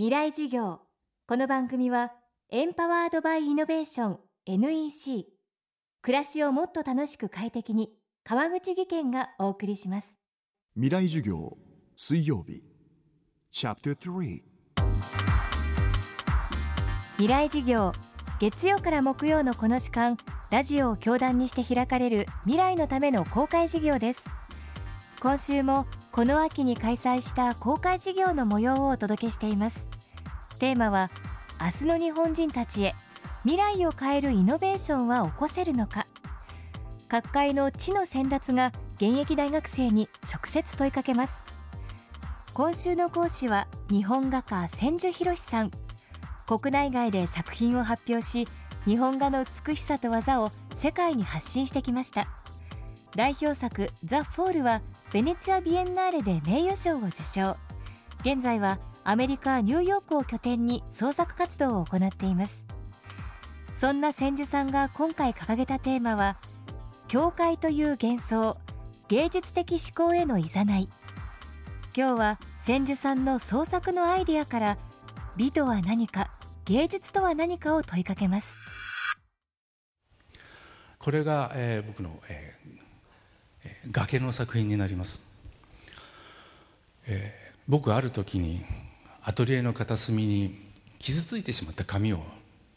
未来授業。この番組はエンパワードバイイノベーション NEC、 暮らしをもっと楽しく快適に、川口義賢がお送りします。未来授業水曜日チャプター3。未来授業、月曜から木曜のこの時間、ラジオを教壇にして開かれる未来のための公開授業です。今週もこの秋に開催した公開授業の模様をお届けしています。テーマは、明日の日本人たちへ未来を変えるイノベーションは起こせるのか。各界の知の先達が現役大学生に直接問いかけます。今週の講師は日本画家千住博さん。国内外で作品を発表し、日本画の美しさと技を世界に発信してきました。代表作ザ・フォールはベネツィア・ビエンナーレで名誉賞を受賞。現在はアメリカ・ニューヨークを拠点に創作活動を行っています。そんな千住さんが今回掲げたテーマは、境界という幻想、芸術的思考へのいざない。今日は千住さんの創作のアイデアから、美とは何か、芸術とは何かを問いかけます。これが、僕の、崖の作品になります。僕ある時にアトリエの片隅に傷ついてしまった紙を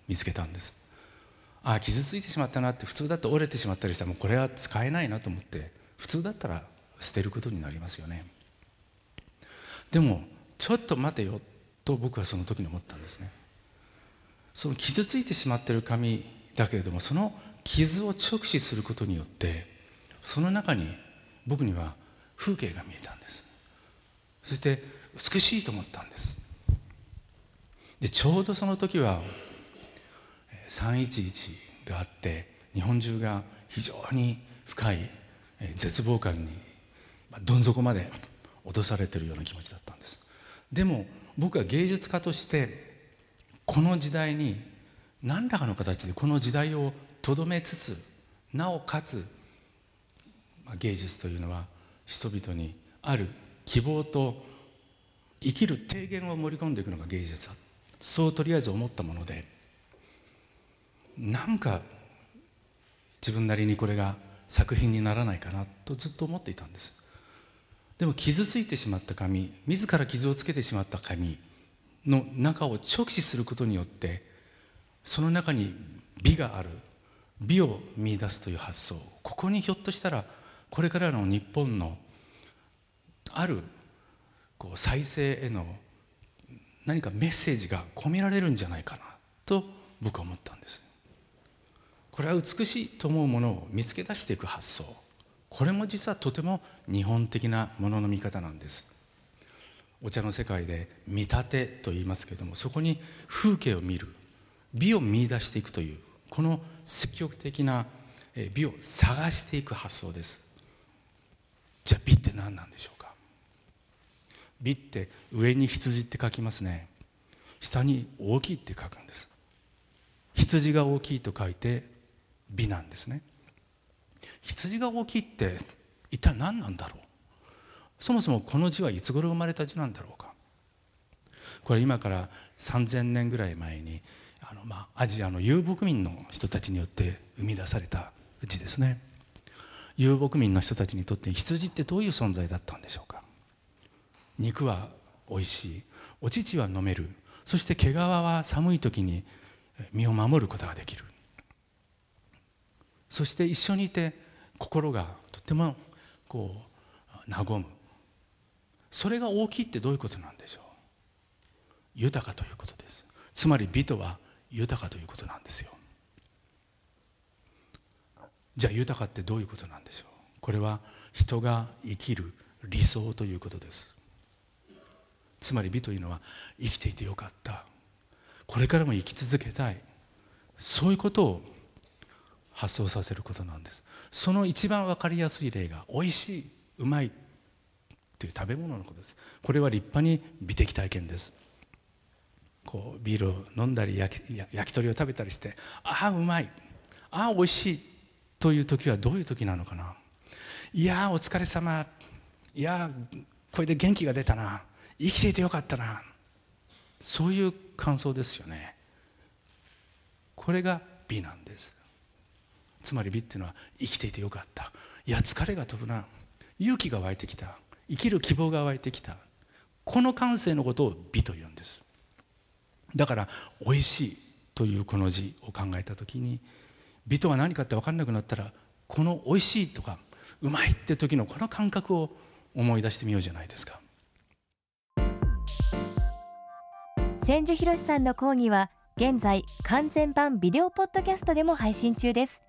見つけたんです。傷ついてしまったなって、普通だと折れてしまったりしたら、もうこれは使えないなと思って、普通だったら捨てることになりますよね。でもちょっと待てよと僕はその時に思ったんですね。その傷ついてしまっている紙だけれども、その傷を直視することによって、その中に僕には風景が見えたんです。そして美しいと思ったんです。でちょうどその時は3.11があって、日本中が非常に深い絶望感にどん底まで落とされているような気持ちだったんです。でも僕は芸術家として、この時代に何らかの形でこの時代をとどめつつ、なおかつ芸術というのは人々にある希望と生きる提言を盛り込んでいくのが芸術だ、そうとりあえず思ったもので、なんか自分なりにこれが作品にならないかなとずっと思っていたんです。でも傷ついてしまった紙、自ら傷をつけてしまった紙の中を直視することによって、その中に美がある、美を見出すという発想、ここにひょっとしたらこれからの日本のあるこう再生への何かメッセージが込められるんじゃないかなと僕は思ったんです。これは美しいと思うものを見つけ出していく発想、これも実はとても日本的なものの見方なんです。お茶の世界で見立てと言いますけれども、そこに風景を見る、美を見出していくという、この積極的な美を探していく発想です。じゃあ美って何なんでしょうか。美って上に羊って書きますね。下に大きいって書くんです。羊が大きいと書いて美なんですね。羊が大きいって一体何なんだろう。そもそもこの字はいつ頃生まれた字なんだろうか。これ今から3000年ぐらい前にアジアの遊牧民の人たちによって生み出された字ですね。遊牧民の人たちにとって羊ってどういう存在だったんでしょうか。肉はおいしい、お乳は飲める、そして毛皮は寒い時に身を守ることができる。そして一緒にいて心がとてもこう和む。それが大きいってどういうことなんでしょう。豊かということです。つまり美とは豊かということなんですよ。じゃあ豊かってどういうことなんでしょう。これは人が生きる理想ということです。つまり美というのは、生きていてよかった、これからも生き続けたい、そういうことを発想させることなんです。その一番分かりやすい例が、おいしい、うまいという食べ物のことです。これは立派に美的体験です。こうビールを飲んだり、焼き鳥を食べたりして、ああうまい、ああおいしいという時はどういう時なのかな。いやお疲れ様、いやこれで元気が出たな、生きていてよかったな、そういう感想ですよね。これが美なんです。つまり美っていうのは、生きていてよかった、いや疲れが飛ぶな、勇気が湧いてきた、生きる希望が湧いてきた、この感性のことを美というんです。だからおいしいというこの字を考えたときに、美とは何かって分かんなくなったら、このおいしいとかうまいって時のこの感覚を思い出してみようじゃないですか。千住博さんの講義は現在完全版ビデオポッドキャストでも配信中です。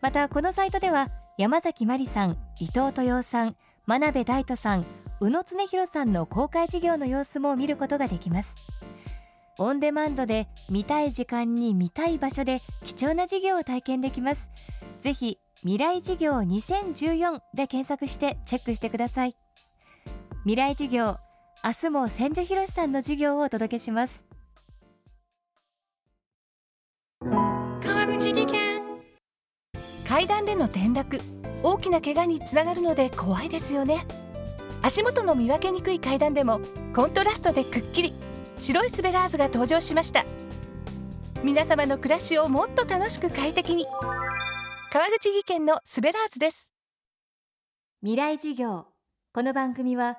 またこのサイトでは山崎真理さん、伊藤豊さん、真鍋大斗さん、宇野恒博さんの公開授業の様子も見ることができます。オンデマンドで見たい時間に見たい場所で貴重な授業を体験できます。ぜひ未来授業2014で検索してチェックしてください。未来授業、明日も千住博さんの授業をお届けします。川口技研。階段での転落、大きな怪我につながるので怖いですよね。足元の見分けにくい階段でもコントラストでくっきり白いスベラーズが登場しました。皆様の暮らしをもっと楽しく快適に、川口技研のスベラーズです。未来授業。この番組は